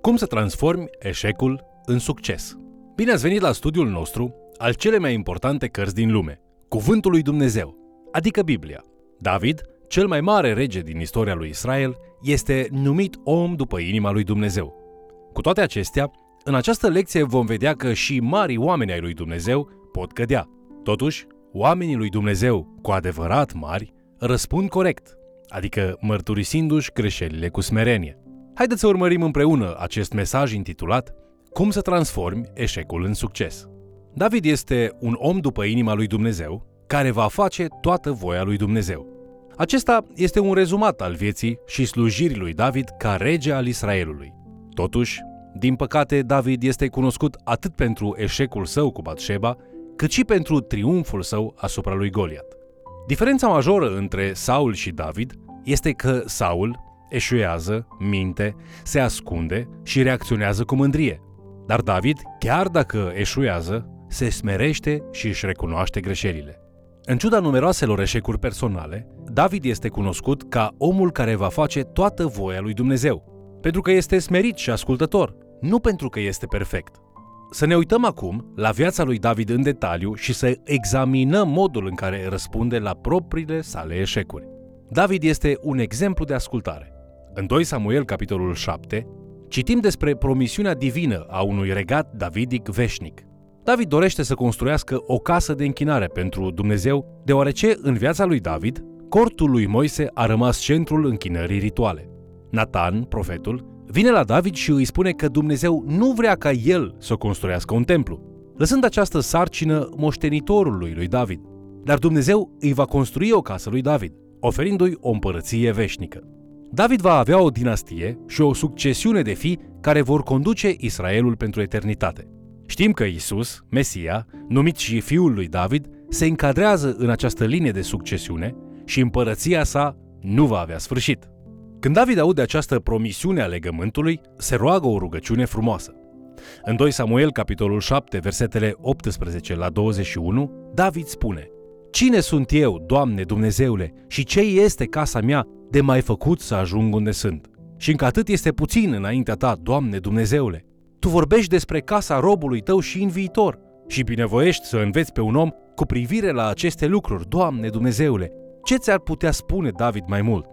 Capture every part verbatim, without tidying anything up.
Cum să transformi eșecul în succes? Bine ați venit la studiul nostru al cele mai importante cărți din lume, Cuvântul lui Dumnezeu, adică Biblia. David, cel mai mare rege din istoria lui Israel, este numit om după inima lui Dumnezeu. Cu toate acestea, în această lecție vom vedea că și mari oameni ai lui Dumnezeu pot cădea. Totuși, oamenii lui Dumnezeu cu adevărat mari răspund corect, adică mărturisindu-și greșelile cu smerenie. Haideți să urmărim împreună acest mesaj intitulat Cum să transformi eșecul în succes. David este un om după inima lui Dumnezeu care va face toată voia lui Dumnezeu. Acesta este un rezumat al vieții și slujirii lui David ca rege al Israelului. Totuși, din păcate, David este cunoscut atât pentru eșecul său cu Batșeba, cât și pentru triumful său asupra lui Goliat. Diferența majoră între Saul și David este că Saul eșuează, minte, se ascunde și reacționează cu mândrie. Dar David, chiar dacă eșuează, se smerește și își recunoaște greșelile. În ciuda numeroaselor eșecuri personale, David este cunoscut ca omul care va face toată voia lui Dumnezeu, pentru că este smerit și ascultător, nu pentru că este perfect. Să ne uităm acum la viața lui David în detaliu și să examinăm modul în care răspunde la propriile sale eșecuri. David este un exemplu de ascultare. În doi Samuel, capitolul șapte, citim despre promisiunea divină a unui regat davidic veșnic. David dorește să construiască o casă de închinare pentru Dumnezeu, deoarece în viața lui David, cortul lui Moise a rămas centrul închinării rituale. Natan, profetul, vine la David și îi spune că Dumnezeu nu vrea ca el să construiască un templu, lăsând această sarcină moștenitorului lui David. Dar Dumnezeu îi va construi o casă lui David, oferindu-i o împărăție veșnică. David va avea o dinastie și o succesiune de fii care vor conduce Israelul pentru eternitate. Știm că Isus, Mesia, numit și fiul lui David, se încadrează în această linie de succesiune și împărăția sa nu va avea sfârșit. Când David aude această promisiune a legământului, se roagă o rugăciune frumoasă. În doi Samuel, capitolul șapte, versetele optsprezece la douăzeci și unu, David spune: Cine sunt eu, Doamne Dumnezeule, și ce este casa mea de mai făcut să ajung unde sunt? Și încă atât este puțin înaintea ta, Doamne Dumnezeule. Tu vorbești despre casa robului tău și în viitor și binevoiești să înveți pe un om cu privire la aceste lucruri, Doamne Dumnezeule. Ce ți-ar putea spune David mai mult?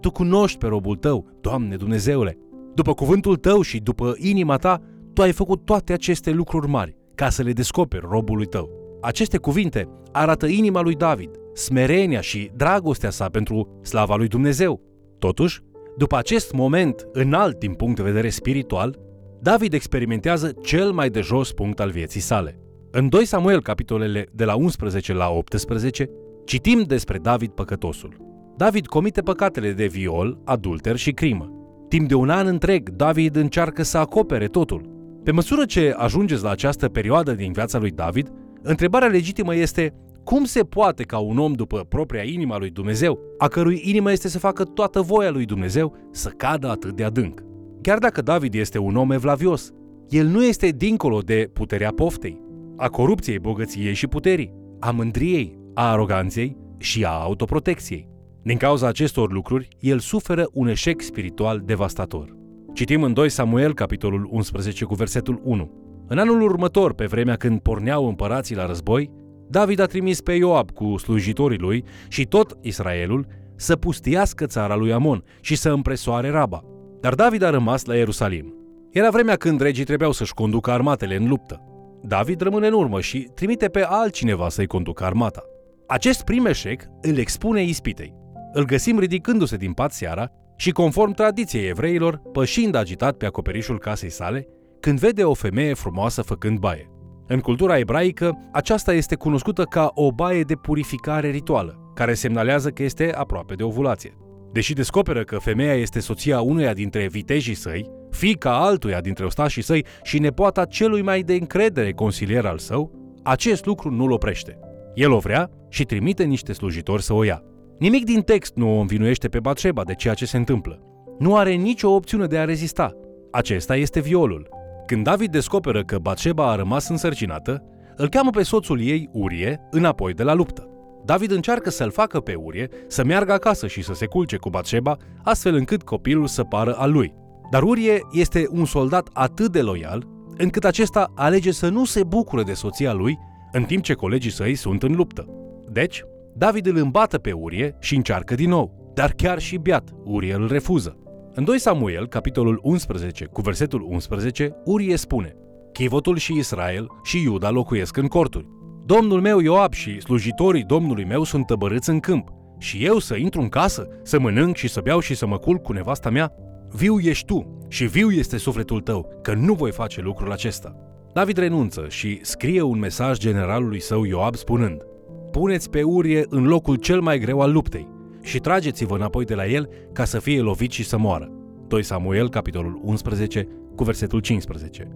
Tu cunoști pe robul tău, Doamne Dumnezeule. După cuvântul tău și după inima ta, tu ai făcut toate aceste lucruri mari ca să le descoperi robului tău. Aceste cuvinte arată inima lui David, smerenia și dragostea sa pentru slava lui Dumnezeu. Totuși, după acest moment înalt din punct de vedere spiritual, David experimentează cel mai de jos punct al vieții sale. În doi Samuel, capitolele de la unsprezece la optsprezece, citim despre David păcătosul. David comite păcatele de viol, adulter și crimă. Timp de un an întreg, David încearcă să acopere totul. Pe măsură ce ajungeți la această perioadă din viața lui David, întrebarea legitimă este: cum se poate ca un om după propria inima lui Dumnezeu, a cărui inimă este să facă toată voia lui Dumnezeu, să cadă atât de adânc? Chiar dacă David este un om evlavios, el nu este dincolo de puterea poftei, a corupției, bogăției și puterii, a mândriei, a aroganței și a autoprotecției. Din cauza acestor lucruri, el suferă un eșec spiritual devastator. Citim în doi Samuel, capitolul unsprezece, cu versetul unu. În anul următor, pe vremea când porneau împărații la război, David a trimis pe Ioab cu slujitorii lui și tot Israelul să pustiască țara lui Amnon și să împresoare Raba. Dar David a rămas la Ierusalim. Era vremea când regii trebuiau să-și conducă armatele în luptă. David rămâne în urmă și trimite pe altcineva să-i conducă armata. Acest prim eșec îl expune ispitei. Îl găsim ridicându-se din pat seara și, conform tradiției evreilor, pășind agitat pe acoperișul casei sale, când vede o femeie frumoasă făcând baie. În cultura ebraică, aceasta este cunoscută ca o baie de purificare rituală, care semnalează că este aproape de ovulație. Deși descoperă că femeia este soția unuia dintre vitejii săi, fiica altuia dintre ostașii săi și nepoata celui mai de încredere consilier al său, acest lucru nu-l oprește. El o vrea și trimite niște slujitori să o ia. Nimic din text nu o învinuiește pe Batșeba de ceea ce se întâmplă. Nu are nicio opțiune de a rezista. Acesta este violul. Când David descoperă că Batșeba a rămas însărcinată, îl cheamă pe soțul ei, Urie, înapoi de la luptă. David încearcă să-l facă pe Urie să meargă acasă și să se culce cu Batșeba, astfel încât copilul să pară al lui. Dar Urie este un soldat atât de loial, încât acesta alege să nu se bucure de soția lui, în timp ce colegii săi sunt în luptă. Deci, David îl îmbată pe Urie și încearcă din nou, dar chiar și beat, Urie îl refuză. În doi Samuel, capitolul unsprezece, cu versetul unsprezece, Urie spune: Chivotul și Israel și Iuda locuiesc în corturi. Domnul meu Ioab și slujitorii domnului meu sunt tăbărâți în câmp, și eu să intru în casă, să mănânc și să beau și să mă culc cu nevasta mea? Viu ești tu și viu este sufletul tău, că nu voi face lucrul acesta. David renunță și scrie un mesaj generalului său Ioab spunând: Puneți pe Urie în locul cel mai greu al luptei și trageți-vă înapoi de la el ca să fie lovit și să moară. doi Samuel, capitolul unsprezece, cu versetul cincisprezece.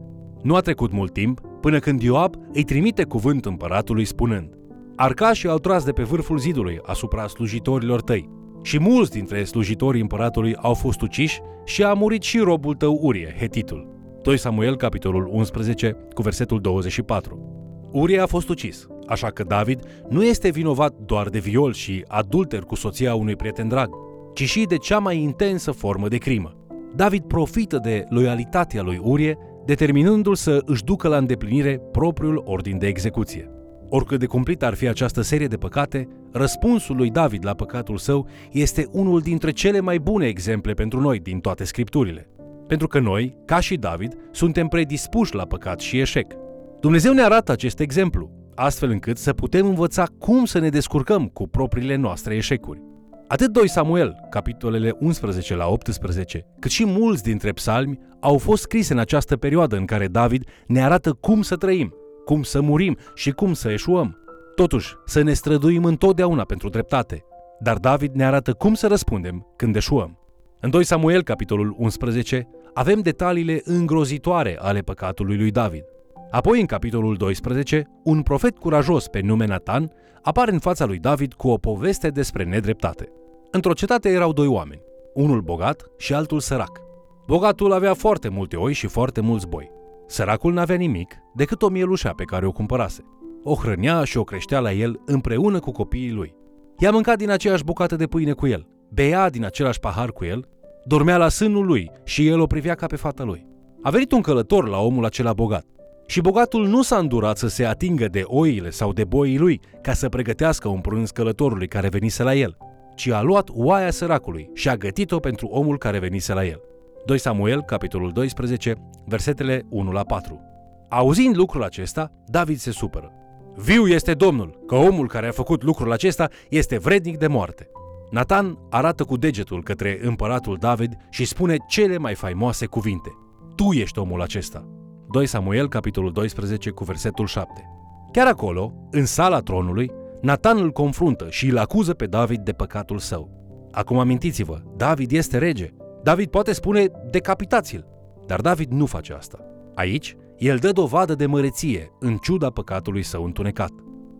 Nu a trecut mult timp până când Ioab îi trimite cuvânt împăratului spunând: Arcașii au tras de pe vârful zidului asupra slujitorilor tăi și mulți dintre slujitorii împăratului au fost uciși și a murit și robul tău Urie, hetitul. doi Samuel, capitolul unsprezece, cu versetul douăzeci și patru. Urie a fost ucis, așa că David nu este vinovat doar de viol și adulter cu soția unui prieten drag, ci și de cea mai intensă formă de crimă. David profită de loialitatea lui Urie, determinându-l să își ducă la îndeplinire propriul ordin de execuție. Oricât de cumplită ar fi această serie de păcate, răspunsul lui David la păcatul său este unul dintre cele mai bune exemple pentru noi din toate scripturile. Pentru că noi, ca și David, suntem predispuși la păcat și eșec. Dumnezeu ne arată acest exemplu, astfel încât să putem învăța cum să ne descurcăm cu propriile noastre eșecuri. Atât doi Samuel, capitolele unsprezece la optsprezece, cât și mulți dintre psalmi au fost scrise în această perioadă în care David ne arată cum să trăim, cum să murim și cum să eșuăm. Totuși, să ne străduim întotdeauna pentru dreptate, dar David ne arată cum să răspundem când eșuăm. În doi Samuel, capitolul unsprezece, avem detaliile îngrozitoare ale păcatului lui David. Apoi, în capitolul doisprezece, un profet curajos pe nume Natan apare în fața lui David cu o poveste despre nedreptate. Într-o cetate erau doi oameni, unul bogat și altul sărac. Bogatul avea foarte multe oi și foarte mulți boi. Săracul n-avea nimic decât o mielușa pe care o cumpărase. O hrănea și o creștea la el împreună cu copiii lui. Ea mânca din aceeași bucată de pâine cu el, bea din același pahar cu el, dormea la sânul lui și el o privea ca pe fata lui. A venit un călător la omul acela bogat. Și bogatul nu s-a îndurat să se atingă de oile sau de boii lui ca să pregătească un prânz călătorului care venise la el, ci a luat oaia săracului și a gătit-o pentru omul care venise la el. doi Samuel, capitolul doisprezece, versetele unu la patru. Auzind lucrul acesta, David se supără. Viu este Domnul, că omul care a făcut lucrul acesta este vrednic de moarte. Natan arată cu degetul către împăratul David și spune cele mai faimoase cuvinte. Tu ești omul acesta. doi Samuel, capitolul doisprezece, cu versetul șapte. Chiar acolo, în sala tronului, Natan îl confruntă și îl acuză pe David de păcatul său. Acum amintiți-vă, David este rege. David poate spune, decapitați-l. Dar David nu face asta. Aici, el dă dovadă de măreție, în ciuda păcatului său întunecat.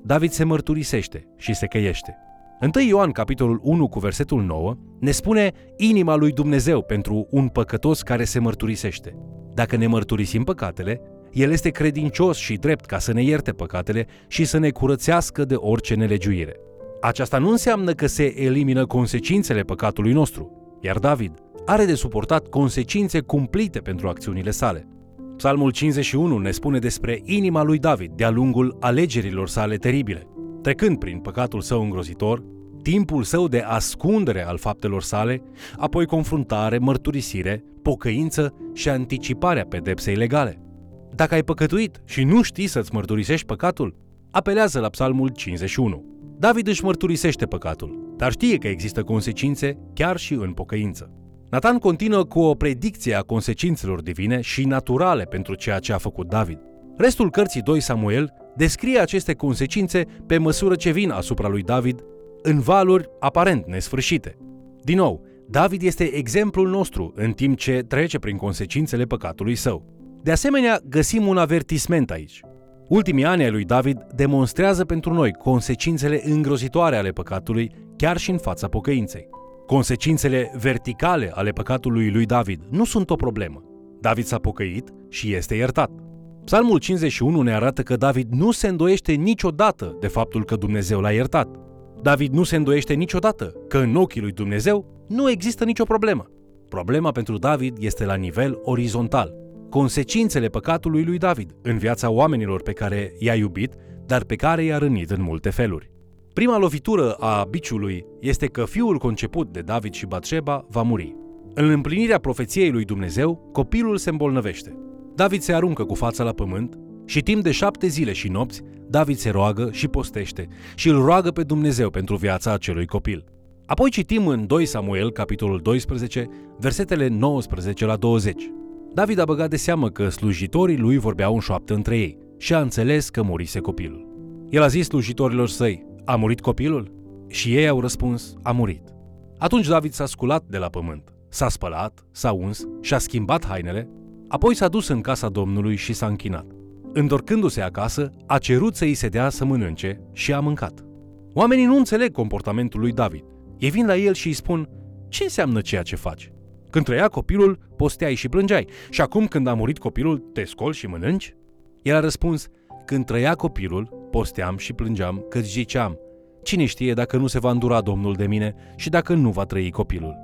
David se mărturisește și se căiește. întâi Ioan, capitolul unu, cu versetul nouă, ne spune inima lui Dumnezeu pentru un păcătos care se mărturisește. Dacă ne mărturisim păcatele, El este credincios și drept ca să ne ierte păcatele și să ne curățească de orice nelegiuire. Aceasta nu înseamnă că se elimină consecințele păcatului nostru, iar David are de suportat consecințe cumplite pentru acțiunile sale. Psalmul cincizeci și unu ne spune despre inima lui David de-a lungul alegerilor sale teribile. Trecând prin păcatul său îngrozitor, timpul său de ascundere al faptelor sale, apoi confruntare, mărturisire, pocăință și anticiparea pedepsei legale. Dacă ai păcătuit și nu știi să-ți mărturisești păcatul, apelează la Psalmul cincizeci și unu. David își mărturisește păcatul, dar știe că există consecințe chiar și în pocăință. Natan continuă cu o predicție a consecințelor divine și naturale pentru ceea ce a făcut David. Restul cărții doi Samuel descrie aceste consecințe pe măsură ce vin asupra lui David în valuri aparent nesfârșite. Din nou, David este exemplul nostru în timp ce trece prin consecințele păcatului său. De asemenea, găsim un avertisment aici. Ultimii ani ai lui David demonstrează pentru noi consecințele îngrozitoare ale păcatului, chiar și în fața pocăinței. Consecințele verticale ale păcatului lui David nu sunt o problemă. David s-a pocăit și este iertat. Psalmul cincizeci și unu ne arată că David nu se îndoiește niciodată de faptul că Dumnezeu l-a iertat. David nu se îndoiește niciodată că în ochii lui Dumnezeu nu există nicio problemă. Problema pentru David este la nivel orizontal. Consecințele păcatului lui David în viața oamenilor pe care i-a iubit, dar pe care i-a rănit în multe feluri. Prima lovitură a biciului este că fiul conceput de David și Batșeba va muri. În împlinirea profeției lui Dumnezeu, copilul se îmbolnăvește. David se aruncă cu fața la pământ și timp de șapte zile și nopți, David se roagă și postește și îl roagă pe Dumnezeu pentru viața acelui copil. Apoi citim în doi Samuel, capitolul doisprezece, versetele nouăsprezece la douăzeci. David a băgat de seamă că slujitorii lui vorbeau în șoaptă între ei și a înțeles că murise copilul. El a zis slujitorilor săi: "A murit copilul?" Și ei au răspuns: "A murit." Atunci David s-a sculat de la pământ, s-a spălat, s-a uns și a schimbat hainele, apoi s-a dus în casa Domnului și s-a închinat. Întorcându-se acasă, a cerut să îi se dea să mănânce și a mâncat. Oamenii nu înțeleg comportamentul lui David. Ei vin la el și îi spun: "Ce înseamnă ceea ce faci? Când trăia copilul, posteai și plângeai, și acum când a murit copilul, te scoli și mănânci?" El a răspuns: "Când trăia copilul, posteam și plângeam, că ziceam: cine știe dacă nu se va îndura Domnul de mine și dacă nu va trăi copilul.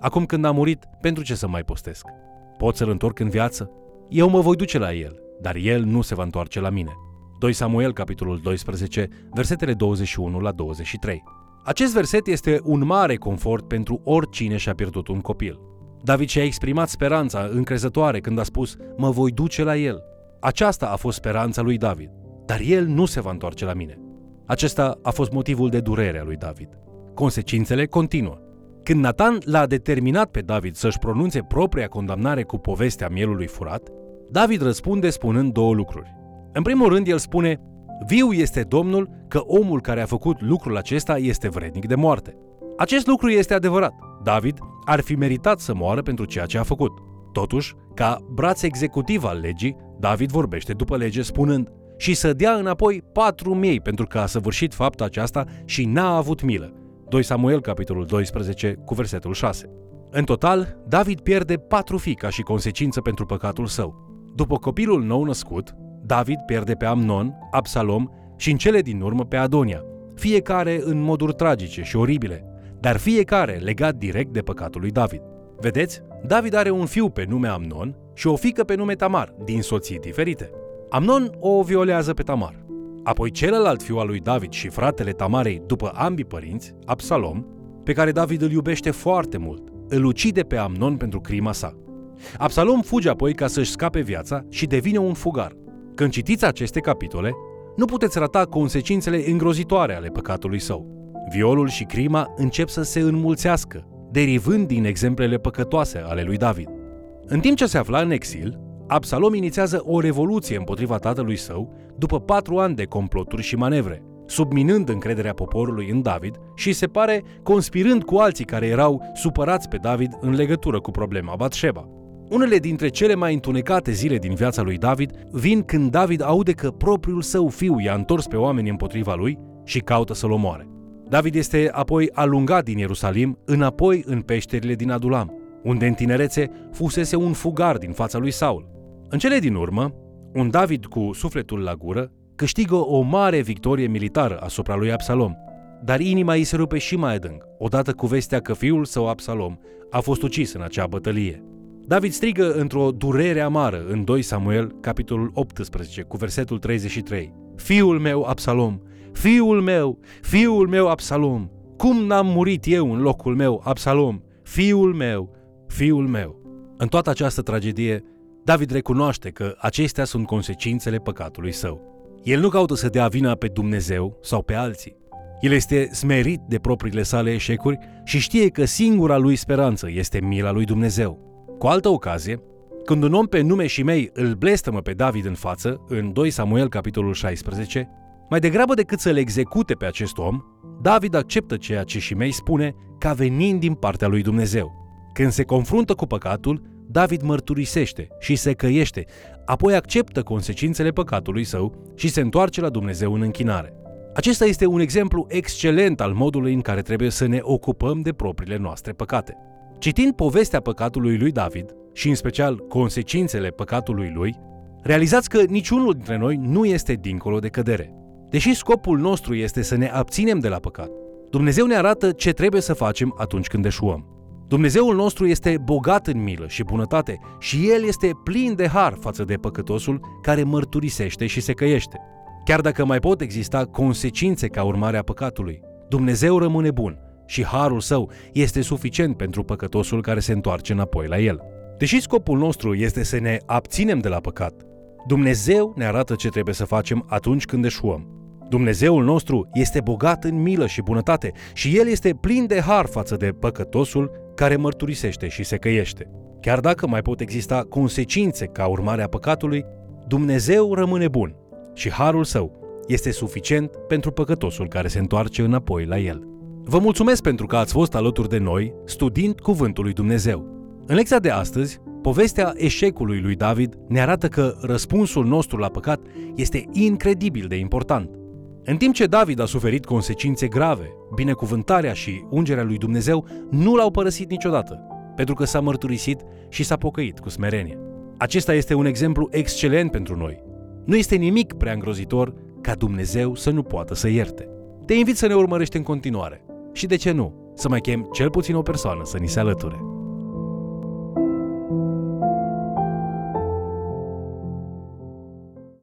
Acum când a murit, pentru ce să mai postesc? Pot să-l întorc în viață? Eu mă voi duce la el, dar el nu se va întoarce la mine." doi Samuel, capitolul doisprezece, versetele douăzeci și unu la douăzeci și trei. Acest verset este un mare confort pentru oricine și-a pierdut un copil. David și-a exprimat speranța încrezătoare când a spus: "Mă voi duce la el." Aceasta a fost speranța lui David: "Dar el nu se va întoarce la mine." Acesta a fost motivul de durere a lui David. Consecințele continuă. Când Natan l-a determinat pe David să-și pronunțe propria condamnare cu povestea mielului furat, David răspunde spunând două lucruri. În primul rând, el spune: "Viu este Domnul, că omul care a făcut lucrul acesta este vrednic de moarte." Acest lucru este adevărat. David ar fi meritat să moară pentru ceea ce a făcut. Totuși, ca braț executiv al legii, David vorbește după lege spunând: "Și să dea înapoi patru miei pentru că a săvârșit fapta aceasta și n-a avut milă." doi Samuel, capitolul doisprezece, cu versetul șase. În total, David pierde patru fii ca și consecință pentru păcatul său. După copilul nou născut, David pierde pe Amnon, Absalom și în cele din urmă pe Adonia, fiecare în moduri tragice și oribile, dar fiecare legat direct de păcatul lui David. Vedeți? David are un fiu pe nume Amnon și o fiică pe nume Tamar, din soții diferite. Amnon o violează pe Tamar. Apoi celălalt fiu al lui David și fratele Tamarei după ambii părinți, Absalom, pe care David îl iubește foarte mult, îl ucide pe Amnon pentru crima sa. Absalom fuge apoi ca să-și scape viața și devine un fugar. Când citiți aceste capitole, nu puteți rata consecințele îngrozitoare ale păcatului său. Violul și crima încep să se înmulțească, derivând din exemplele păcătoase ale lui David. În timp ce se afla în exil, Absalom inițiază o revoluție împotriva tatălui său după patru ani de comploturi și manevre, subminând încrederea poporului în David și, se pare, conspirând cu alții care erau supărați pe David în legătură cu problema Batșeba. Unele dintre cele mai întunecate zile din viața lui David vin când David aude că propriul său fiu i-a întors pe oameni împotriva lui și caută să-l omoare. David este apoi alungat din Ierusalim înapoi în peșterile din Adulam, unde în tinerețe fusese un fugar din fața lui Saul. În cele din urmă, un David cu sufletul la gură câștigă o mare victorie militară asupra lui Absalom, dar inima îi se rupe și mai adânc, odată cu vestea că fiul său Absalom a fost ucis în acea bătălie. David strigă într-o durere amară în doi Samuel, capitolul optsprezece, cu versetul treizeci și trei: "Fiul meu Absalom, fiul meu, fiul meu Absalom, cum n-am murit eu în locul meu, Absalom, fiul meu, fiul meu." În toată această tragedie, David recunoaște că acestea sunt consecințele păcatului său. El nu caută să dea vina pe Dumnezeu sau pe alții. El este smerit de propriile sale eșecuri și știe că singura lui speranță este mila lui Dumnezeu. Cu altă ocazie, când un om pe nume Șimei îl blestemă pe David în față, în doi Samuel, capitolul șaisprezece, mai degrabă decât să-l execute pe acest om, David acceptă ceea ce Șimei spune ca venind din partea lui Dumnezeu. Când se confruntă cu păcatul, David mărturisește și se căiește, apoi acceptă consecințele păcatului său și se întoarce la Dumnezeu în închinare. Acesta este un exemplu excelent al modului în care trebuie să ne ocupăm de propriile noastre păcate. Citind povestea păcatului lui David și în special consecințele păcatului lui, realizați că niciunul dintre noi nu este dincolo de cădere. Deși scopul nostru este să ne abținem de la păcat, Dumnezeu ne arată ce trebuie să facem atunci când eșuăm. Dumnezeul nostru este bogat în milă și bunătate și El este plin de har față de păcătosul care mărturisește și se căiește. Chiar dacă mai pot exista consecințe ca urmare a păcatului, Dumnezeu rămâne bun și harul Său este suficient pentru păcătosul care se întoarce înapoi la El. Deși scopul nostru este să ne abținem de la păcat, Dumnezeu ne arată ce trebuie să facem atunci când eșuăm. Dumnezeul nostru este bogat în milă și bunătate și El este plin de har față de păcătosul care mărturisește și se căiește. Chiar dacă mai pot exista consecințe ca urmare a păcatului, Dumnezeu rămâne bun și harul Său este suficient pentru păcătosul care se întoarce înapoi la El. Vă mulțumesc pentru că ați fost alături de noi studiind Cuvântul lui Dumnezeu. În lecția de astăzi, povestea eșecului lui David ne arată că răspunsul nostru la păcat este incredibil de important. În timp ce David a suferit consecințe grave, binecuvântarea și ungerea lui Dumnezeu nu l-au părăsit niciodată, pentru că s-a mărturisit și s-a pocăit cu smerenie. Acesta este un exemplu excelent pentru noi. Nu este nimic prea îngrozitor ca Dumnezeu să nu poată să ierte. Te invit să ne urmărești în continuare și, de ce nu, să mai chem cel puțin o persoană să ni se alăture.